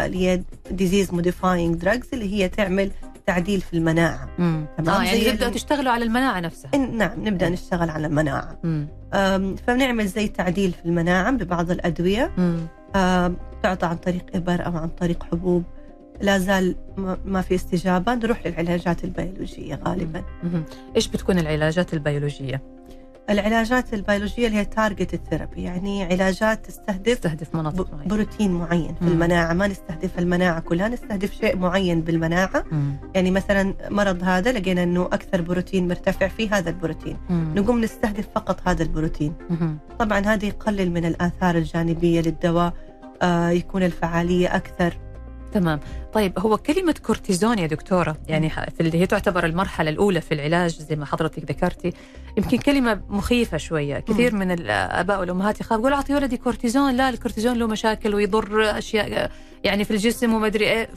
اللي هي disease modifying drugs، اللي هي تعمل تعديل في المناعة. تمام، يعني نبدأ تشتغلوا على المناعة نفسها. نعم، نبدأ نشتغل على المناعة، فبنعمل زي تعديل في المناعة ببعض الأدوية، تعطى عن طريق إبر أو عن طريق حبوب. لا زال ما في استجابة، نروح للعلاجات البيولوجية غالبا. إيش بتكون العلاجات البيولوجية؟ العلاجات البيولوجية اللي هي تارجت ثيرابي، يعني علاجات تستهدف مناطق معينة، بروتين معين في المناعة، ما نستهدف المناعة كلها، نستهدف شيء معين بالمناعة. يعني مثلا مرض هذا لقينا أنه أكثر بروتين مرتفع فيه هذا البروتين، نقوم نستهدف فقط هذا البروتين. طبعا هذا يقلل من الآثار الجانبية للدواء، يكون الفعالية أكثر. تمام، طيب هو كلمة كورتيزون يا دكتورة، يعني في اللي هي تعتبر المرحلة الأولى في العلاج زي ما حضرتك ذكرتي، يمكن كلمة مخيفة شوية، كثير من الآباء والأمهات يخاف، يقول أعطي ولدي كورتيزون، لا الكورتيزون له مشاكل ويضر أشياء يعني في الجسم وما أدري إيه.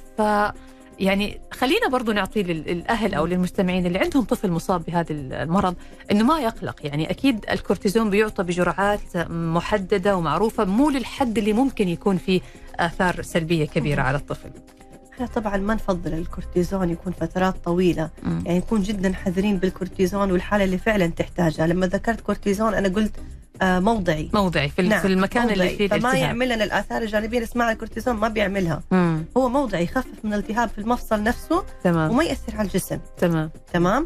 يعني خلينا برضو نعطي للأهل أو للمستمعين اللي عندهم طفل مصاب بهذا المرض أنه ما يقلق، يعني أكيد الكورتيزون بيعطى بجرعات محددة ومعروفة، مو للحد اللي ممكن يكون فيه آثار سلبية كبيرة على الطفل. احنا طبعا ما نفضل الكورتيزون يكون فترات طويله، يعني نكون جدا حذرين بالكورتيزون والحاله اللي فعلا تحتاجها. لما ذكرت كورتيزون انا قلت موضعي في نعم المكان موضعي اللي فيه الالتهاب، فما يعمل لنا الاثار الجانبيه اللي اسمها الكورتيزون ما بيعملها. هو موضعي، يخفف من الالتهاب في المفصل نفسه. تمام. وما ياثر على الجسم. تمام.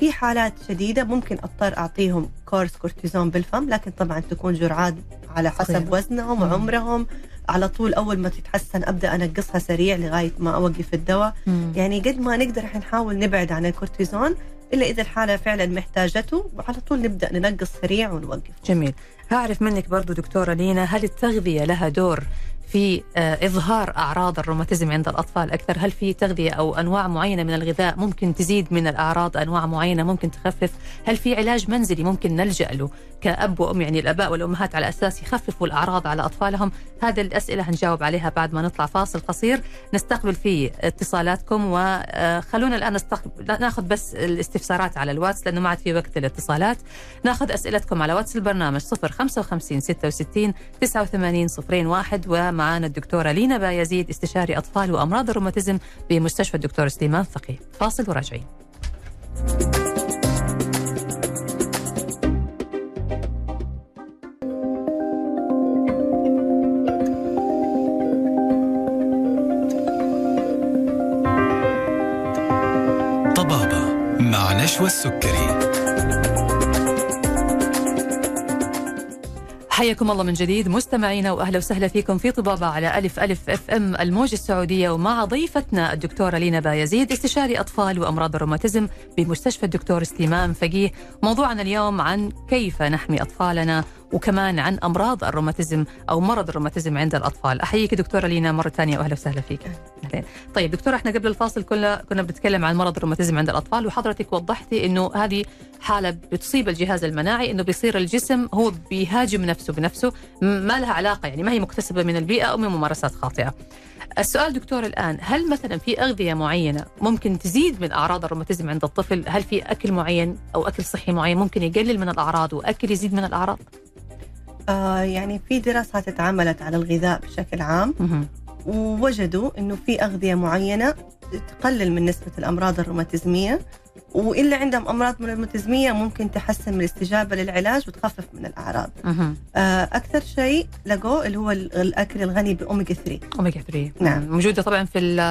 في حالات شديده ممكن اضطر اعطيهم كورس كورتيزون بالفم، لكن طبعا تكون جرعات على حسب وزنهم وعمرهم. على طول اول ما تتحسن ابدا انقصها سريع لغايه ما اوقف الدواء. يعني قد ما نقدر حنحاول نبعد عن الكورتيزون الا اذا الحاله فعلا محتاجته، وعلى طول نبدا ننقص سريع ونوقف. جميل. هعرف منك برضو دكتوره لينا، هل التغذيه لها دور في اظهار اعراض الروماتيزم عند الاطفال اكثر؟ هل في تغذيه او انواع معينه من الغذاء ممكن تزيد من الاعراض، انواع معينه ممكن تخفف؟ هل في علاج منزلي ممكن نلجا له كاب وام، يعني الاباء والامهات على اساس يخففوا الاعراض على اطفالهم؟ هذه الاسئله هنجاوب عليها بعد ما نطلع فاصل قصير. نستقبل فيه اتصالاتكم، وخلونا الان ناخذ بس الاستفسارات على الواتس لانه ما عاد في وقت للاتصالات. ناخذ اسئلتكم على واتس البرنامج 055 66 89 01. معانا الدكتورة لينا بايزيد، استشاري أطفال وأمراض الروماتيزم بمستشفى الدكتور سليمان فقيه. فاصل وراجعين. طبابة مع نشوى السكري. حياكم الله من جديد مستمعينا، واهلا وسهلا فيكم في طبابه على الف الف اف ام الموجة السعوديه، ومع ضيفتنا الدكتوره لينا بايزيد، استشاري اطفال وامراض الروماتيزم بمستشفى الدكتور سليمان فقيه. موضوعنا اليوم عن كيف نحمي اطفالنا، وكمان عن امراض الروماتيزم او مرض الروماتيزم عند الاطفال. احييك دكتوره لينا مره ثانيه واهلا وسهلا فيك. اهلين. طيب دكتوره، احنا قبل الفاصل كنا بنتكلم عن مرض الروماتيزم عند الاطفال، وحضرتك وضحتي انه هذه حاله بتصيب الجهاز المناعي، انه بيصير الجسم هو بيهاجم نفسه بنفسه، ما لها علاقه، يعني ما هي مكتسبه من البيئه او من ممارسات خاطئه. السؤال دكتور الان، هل مثلا في اغذيه معينه ممكن تزيد من اعراض الروماتيزم عند الطفل؟ هل في اكل معين او اكل صحي معين ممكن يقلل من الاعراض واكل يزيد من الاعراض؟ يعني في دراسات اتعملت على الغذاء بشكل عام، ووجدوا انه في اغذيه معينه تقلل من نسبه الامراض الروماتيزميه، واللي عندهم امراض روماتيزميه ممكن تحسن من الاستجابه للعلاج وتخفف من الاعراض. اكثر شيء لقوه اللي هو الاكل الغني باوميجا 3. اوميجا 3 نعم، موجوده طبعا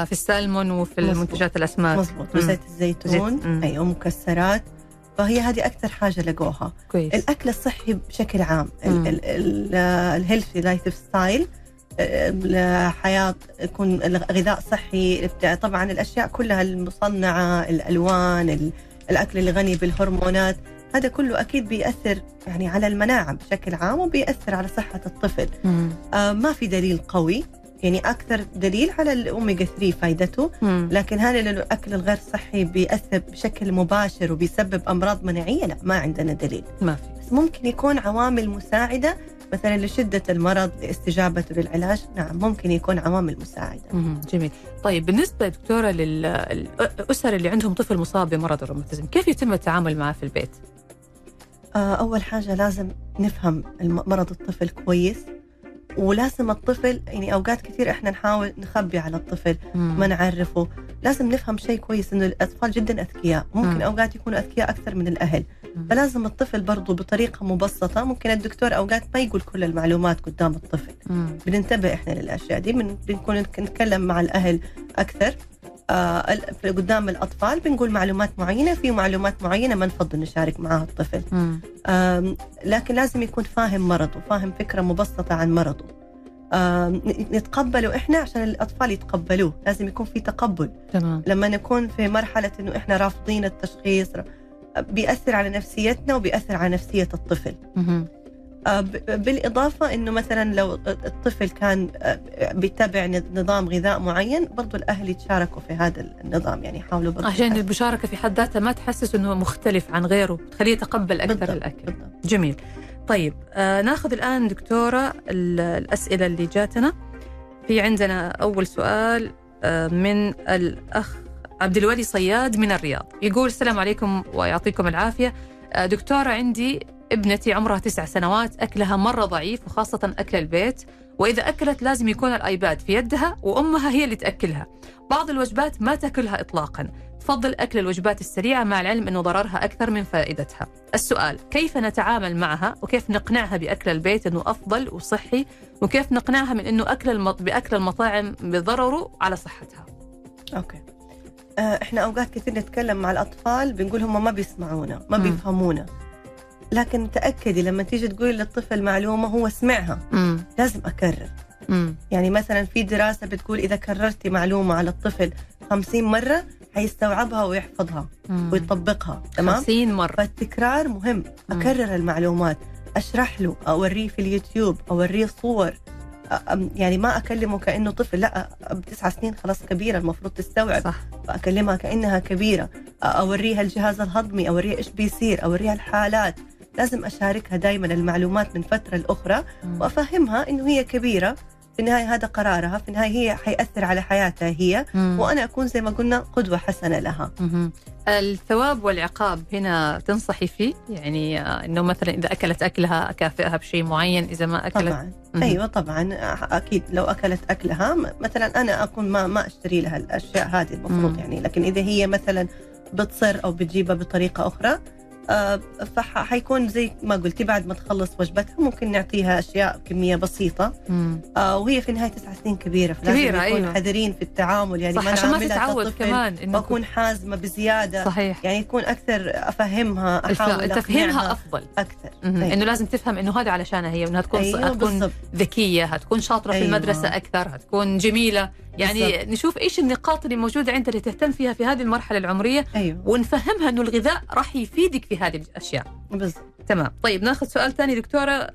في السالمون وفي منتجات الاسماك. مظبوط. وزيت الزيتون، ايوه، مكسرات. فهي هذه اكثر حاجه لقوها. كويس. الاكل الصحي بشكل عام، الهيلثي لايف ستايل، الحياة يكون غذاء صحي. طبعا الأشياء كلها المصنعة، الألوان، الأكل الغني بالهرمونات، هذا كله أكيد بيأثر يعني على المناعة بشكل عام، وبيأثر على صحة الطفل. ما في دليل قوي، يعني أكثر دليل على الأوميجا 3 فايدته، لكن هذا الأكل الغير صحي بيأثر بشكل مباشر وبيسبب أمراض مناعية، لا ما عندنا دليل، ما في. بس ممكن يكون عوامل مساعدة، مثلا لشدة المرض، لاستجابته للعلاج. نعم ممكن يكون عوامل مساعدة. جميل. طيب بالنسبة دكتورة للأسر اللي عندهم طفل مصاب بمرض الروماتيزم، كيف يتم التعامل معه في البيت؟ أول حاجة لازم نفهم مرض الطفل كويس، ولازم الطفل، يعني أوقات كثير إحنا نحاول نخبي على الطفل، ما نعرفه. لازم نفهم شيء كويس، إنه الأطفال جدا أذكياء، ممكن أوقات يكونوا أذكياء أكثر من الأهل. فلازم الطفل برضو بطريقة مبسطة، ممكن الدكتور أوقات ما يقول كل المعلومات قدام الطفل. بننتبه إحنا للأشياء دي، بنكون نتكلم مع الأهل أكثر. قدام الأطفال بنقول معلومات معينة، في معلومات معينة ما نفضل نشارك معها الطفل. لكن لازم يكون فاهم مرضه، فاهم فكرة مبسطة عن مرضه. نتقبله إحنا عشان الأطفال يتقبلوه، لازم يكون في تقبل. تمام. لما نكون في مرحلة إنه إحنا رافضين التشخيص، بيأثر على نفسيتنا وبيأثر على نفسية الطفل. بالإضافة إنه مثلا لو الطفل كان بيتبع نظام غذاء معين، برضو الأهل يتشاركوا في هذا النظام، يعني يحاولوا برضو عشان المشاركة في حد ذاتها ما تحسس إنه مختلف عن غيره، تخليه يتقبل أكثر. بالضبط. الأكل. بالضبط. جميل. طيب ناخذ الآن دكتورة الأسئلة اللي جاتنا. في عندنا أول سؤال من الأخ عبد الولي صياد من الرياض، يقول السلام عليكم ويعطيكم العافية دكتورة، عندي ابنتي عمرها 9 سنوات، أكلها مرة ضعيف وخاصة أكل البيت، وإذا أكلت لازم يكون الآيباد في يدها وأمها هي اللي تأكلها. بعض الوجبات ما تأكلها إطلاقاً، تفضل أكل الوجبات السريعة مع العلم أنه ضررها أكثر من فائدتها. السؤال كيف نتعامل معها وكيف نقنعها بأكل البيت أنه أفضل وصحي، وكيف نقنعها من أنه بأكل المطاعم بضرره على صحتها؟ أوكي. إحنا أوقات كثير نتكلم مع الأطفال بنقول هم ما بيسمعونا ما بيفهمونا، لكن تأكدي لما تيجي تقولي للطفل معلومة هو سمعها. لازم أكرر. يعني مثلا في دراسة بتقول إذا كررتي معلومة على الطفل 50 مرة هيستوعبها ويحفظها ويطبقها. تمام؟ 50 مرة. فالتكرار مهم. أكرر المعلومات، أشرح له، أوريه في اليوتيوب، أوريه صور، يعني ما أكلمه كأنه طفل، لا، ب9 سنين خلاص كبيرة المفروض تستوعب، صح. فأكلمها كأنها كبيرة، أوريها الجهاز الهضمي، أوريها إيش بيصير، أوريها الحالات. لازم أشاركها دايما المعلومات من فترة لأخرى وأفهمها إنه هي كبيرة في النهاية، هذا قرارها في النهاية، هي حيأثر على حياتها هي، وأنا أكون زي ما قلنا قدوة حسنة لها. الثواب والعقاب هنا تنصحي فيه، يعني إنه مثلا إذا أكلت أكلها أكافئها بشيء معين، إذا ما أكلت طبعا. أيوة طبعا أكيد، لو أكلت أكلها مثلا أنا أكون ما أشتري لها الأشياء هذه المفروض يعني، لكن إذا هي مثلا بتصر أو بتجيبها بطريقة أخرى فحيكون زي ما قلتي بعد ما تخلص وجبتها ممكن نعطيها أشياء كمية بسيطة، وهي في نهاية 9 سنين كبيرة، فلازم نكون حذرين في التعامل، يعني ما نعاملها كطفل وأكون حازمة بزيادة. صحيح. يعني يكون أكثر أفهمها، أحاول تفهمها أفضل أكثر، إنه لازم تفهم إنه هذا علشانها هي، وإنها تكون هتكون ذكية، هتكون شاطرة في المدرسة أكثر، هتكون جميلة، يعني بالزبط. نشوف إيش النقاط اللي موجودة عندها اللي تهتم فيها في هذه المرحلة العمرية، ونفهمها إنه الغذاء راح يفيدك في هذه الأشياء. بالضبط. تمام. طيب ناخذ سؤال ثاني دكتورة.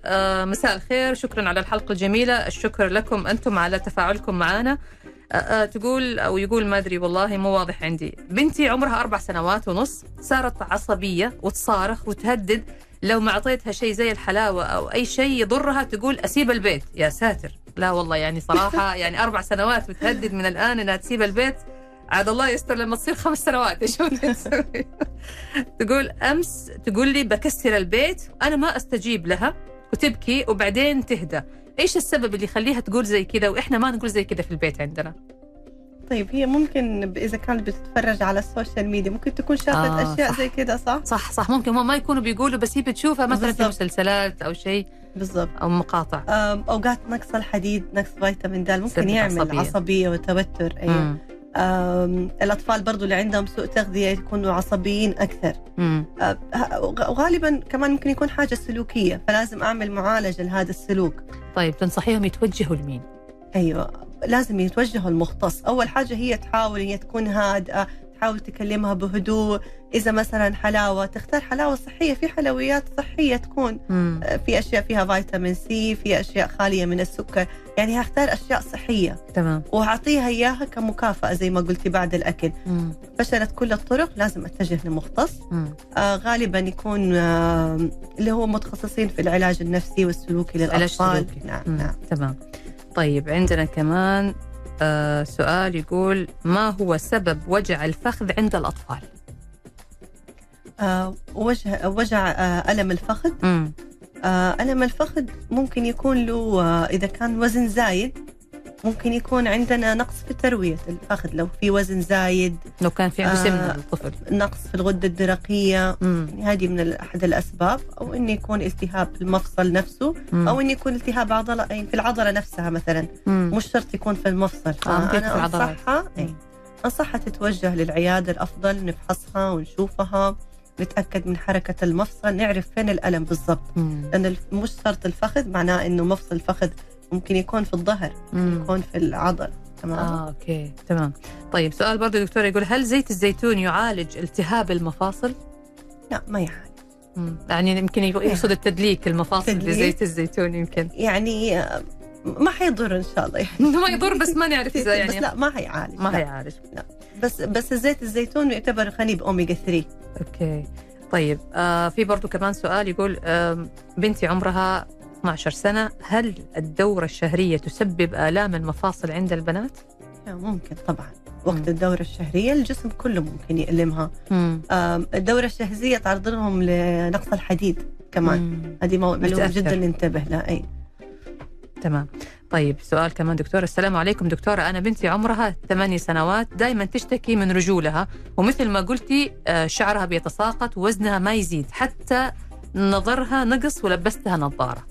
مساء الخير، شكرا على الحلقة الجميلة، الشكر لكم أنتم على تفاعلكم معنا. تقول أو يقول ما أدري والله مو واضح عندي، بنتي عمرها 4 سنوات ونص صارت عصبية وتصارخ وتهدد لو ما أعطيتها شيء زي الحلاوة أو أي شيء يضرها تقول أسيب البيت. يا ساتر، لا والله يعني صراحة يعني 4 سنوات بتهدد من الآن إنها تسيب البيت، عاد الله يستر لما تصير 5 سنوات شو تسوي. تقول أمس تقول لي بكسر البيت وأنا ما أستجيب لها وتبكي وبعدين تهدى. إيش السبب اللي يخليها تقول زي كذا وإحنا ما نقول زي كذا في البيت عندنا؟ طيب هي ممكن إذا كانت بتتفرج على السوشيال ميديا ممكن تكون شافت أشياء صح. زي كذا صح؟ صح صح، ممكن هم ما يكونوا بيقولوا بس هي بتشوفها مثلا بالزبط. في مسلسلات أو شيء. بالضبط. أو مقاطع. أوقات نقص الحديد، نقص فيتامين د ممكن يعمل عصبية وتوتر. أيوة. الأطفال برضو اللي عندهم سوء تغذية يكونوا عصبيين أكثر، وغالبا كمان ممكن يكون حاجة سلوكية، فلازم أعمل معالجة لهذا السلوك. طيب تنصحيهم يتوجهوا لمين؟ أيوة لازم يتوجهوا المختص. أول حاجة هي تحاول هي تكون هادئة، تحاول تكلمها بهدوء. إذا مثلا حلاوة تختار حلاوة صحية، في حلويات صحية تكون في أشياء فيها فيتامين سي، في أشياء خالية من السكر، يعني هختار أشياء صحية. تمام. وهعطيها إياها كمكافأة زي ما قلتي بعد الأكل. فشلت كل الطرق لازم أتجه لمختص، غالبا يكون اللي هو متخصصين في العلاج النفسي والسلوكي للأطفال. نعم. نعم. تمام. طيب عندنا كمان سؤال يقول ما هو سبب وجع الفخذ عند الأطفال؟ وجع ألم الفخذ. ألم الفخذ ممكن يكون له إذا كان وزن زايد، ممكن يكون عندنا نقص في تروية الفخذ لو في وزن زايد، لو كان في سمنة للطفل، نقص في الغدة الدرقية، هذه من أحد الأسباب، أو إنه يكون التهاب في المفصل نفسه، أو إنه يكون التهاب عضلة في العضلة نفسها مثلا، مش شرط يكون في المفصل. فأنا أنصحها تتوجه للعيادة الأفضل، نفحصها ونشوفها، نتأكد من حركة المفصل، نعرف فين الألم بالضبط، لأن مش شرط الفخذ معناه إنه مفصل الفخذ ممكن يكون في الظهر، يكون في العضل. تمام. اوكي تمام. طيب سؤال برضه دكتور يقول هل زيت الزيتون يعالج التهاب المفاصل؟ لا ما يعالج. يعني يمكن يقصد التدليك المفاصل بزيت الزيتون يمكن. يعني ما حيضر ان شاء الله يعني. ما يضر بس ما نعرف اذا يعني. بس لا ما حيعالج. ما حيعالج. لا. بس زيت الزيتون يعتبر غني بأوميغا 3. اوكي. طيب في برضه كمان سؤال يقول بنتي عمرها 12 سنة، هل الدورة الشهرية تسبب آلام المفاصل عند البنات؟ ممكن طبعا. وقت الدورة الشهرية الجسم كله ممكن يألمها. الدورة الشهرية تعرض لهم لنقص الحديد كمان، هذه معلومة جدا ننتبه لها. أي تمام. طيب سؤال كمان دكتورة. السلام عليكم دكتورة، أنا بنتي عمرها 8 سنوات دائما تشتكي من رجولها، ومثل ما قلتي شعرها بيتساقط ووزنها ما يزيد، حتى نظرها نقص ولبستها نظارة.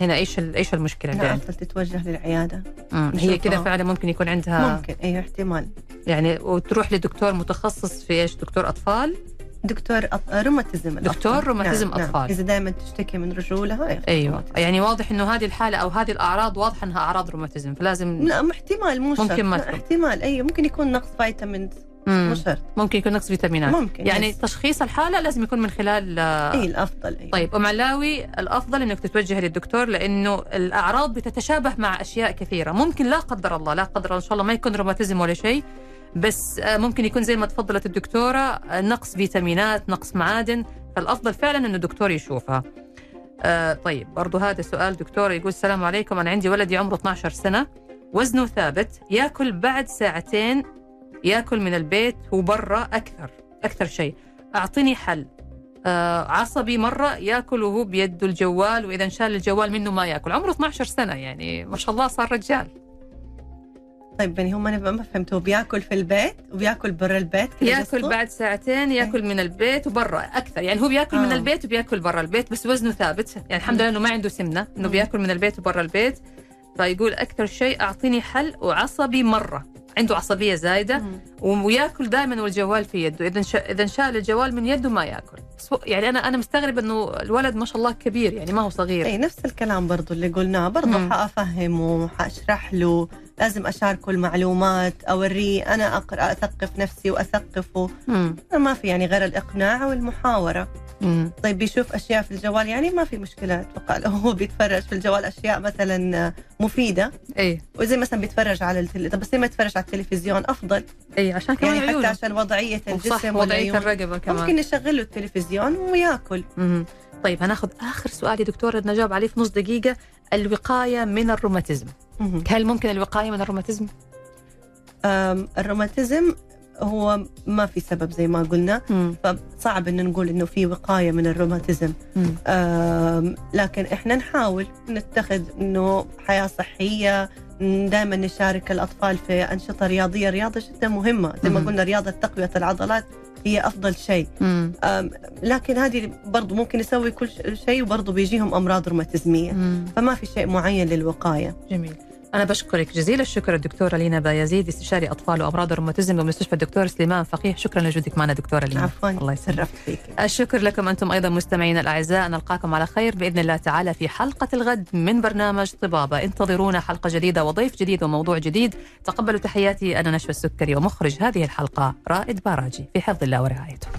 هنا ايش المشكلة؟ نعم يعني تتوجه للعيادة. هي كذا فعلا ممكن يكون عندها، ممكن اي احتمال يعني، وتروح لدكتور متخصص في ايش؟ دكتور أطفال، دكتور روماتيزم، دكتور روماتيزم نعم. أطفال. نعم. إذا دائما تشتكي من رجولها، أيوة يعني واضح إنه هذه الحالة أو هذه الأعراض واضحة إنها أعراض روماتيزم، فلازم لا احتمال مو شرط، ممكن احتمال أي ممكن يكون نقص فيتامين، مو شرط، ممكن يكون نقص فيتامينات، ممكن يعني يس. تشخيص الحالة لازم يكون من خلال أي الأفضل. أيوة. طيب أم علاوي، الأفضل إنك تتوجه للدكتور، لأنه الأعراض بتتشابه مع أشياء كثيرة، ممكن لا قدر الله إن شاء الله ما يكون روماتيزم ولا شيء، بس ممكن يكون زي ما تفضلت الدكتورة نقص فيتامينات، نقص معادن، فالأفضل فعلا أنه الدكتور يشوفها. طيب برضو هذا سؤال دكتورة، يقول السلام عليكم، أنا عندي ولدي عمره 12 سنة وزنه ثابت، يأكل بعد ساعتين، يأكل من البيت وبرا أكثر شيء، أعطيني حل. عصبي مرة، يأكل وهو بيده الجوال، وإذا انشال الجوال منه ما يأكل، عمره 12 سنة يعني ما شاء الله صار رجال. طيب يعني هم أنا ما فهمت، هو بياكل في البيت وبياكل برا البيت، ياكل بعد ساعتين، ياكل من البيت وبرا أكثر، يعني هو بياكل من البيت وبياكل برا البيت، بس وزنه ثابت يعني الحمد لله إنه ما عنده سمنة، إنه بياكل من البيت وبرا البيت. فيقول أكثر شيء أعطيني حل، وعصبي مرة، عنده عصبية زايدة، وياكل دائما والجوال في يده، إذا انشال الجوال من يده ما ياكل. يعني أنا مستغرب إنه الولد ما شاء الله كبير يعني ما هو صغير. أي نفس الكلام برضو اللي قلناه، برضو حأفهمه، حأشرح له، لازم أشاركه المعلومات، أوريه، أنا أقرأ، أثقف نفسي وأثقفه. ما في يعني غير الإقناع والمحاورة. طيب بيشوف أشياء في الجوال، يعني ما في مشكلة، أتوقع لو هو بيتفرج في الجوال أشياء مثلا مفيدة، أي وزي مثلا بيتفرج على بس لما يتفرج على التلفزيون أفضل، أي عشان كمان يعني حتى عشان وضعية الجسم وضعية الرقبة كمان ممكن يشغله التلفزيون ويأكل. طيب هناخذ آخر سؤال يا دكتورة نجاوب عليه في نص دقيقة، الوقاية من الروماتيزم، هل ممكن الوقاية من الروماتيزم؟ الروماتيزم هو ما في سبب زي ما قلنا، فصعب إن نقول إنه في وقاية من الروماتيزم، لكن إحنا نحاول نتخذ إنه حياة صحية، دائما نشارك الأطفال في أنشطة رياضية، رياضة جدا مهمة زي ما قلنا، رياضة تقوية العضلات هي أفضل شيء. لكن هذه برضو ممكن يسوي كل شيء وبرضو بيجيهم أمراض روماتيزمية، فما في شيء معين للوقاية. جميل، أنا بشكرك جزيل الشكر الدكتورة لينا بايزيد، استشاري أطفال وأمراض الروماتيزم بمستشفى الدكتور سليمان فقيه. شكرا لوجودك معنا دكتورة لينا. عفوا، الله يسرفت فيك. الشكر لكم أنتم أيضا مستمعينا الأعزاء، نلقاكم على خير بإذن الله تعالى في حلقة الغد من برنامج طبابة، انتظرونا، حلقة جديدة وضيف جديد وموضوع جديد. تقبلوا تحياتي أنا نشوى السكري، ومخرج هذه الحلقة رائد باراجي، في حفظ الله ورعايته.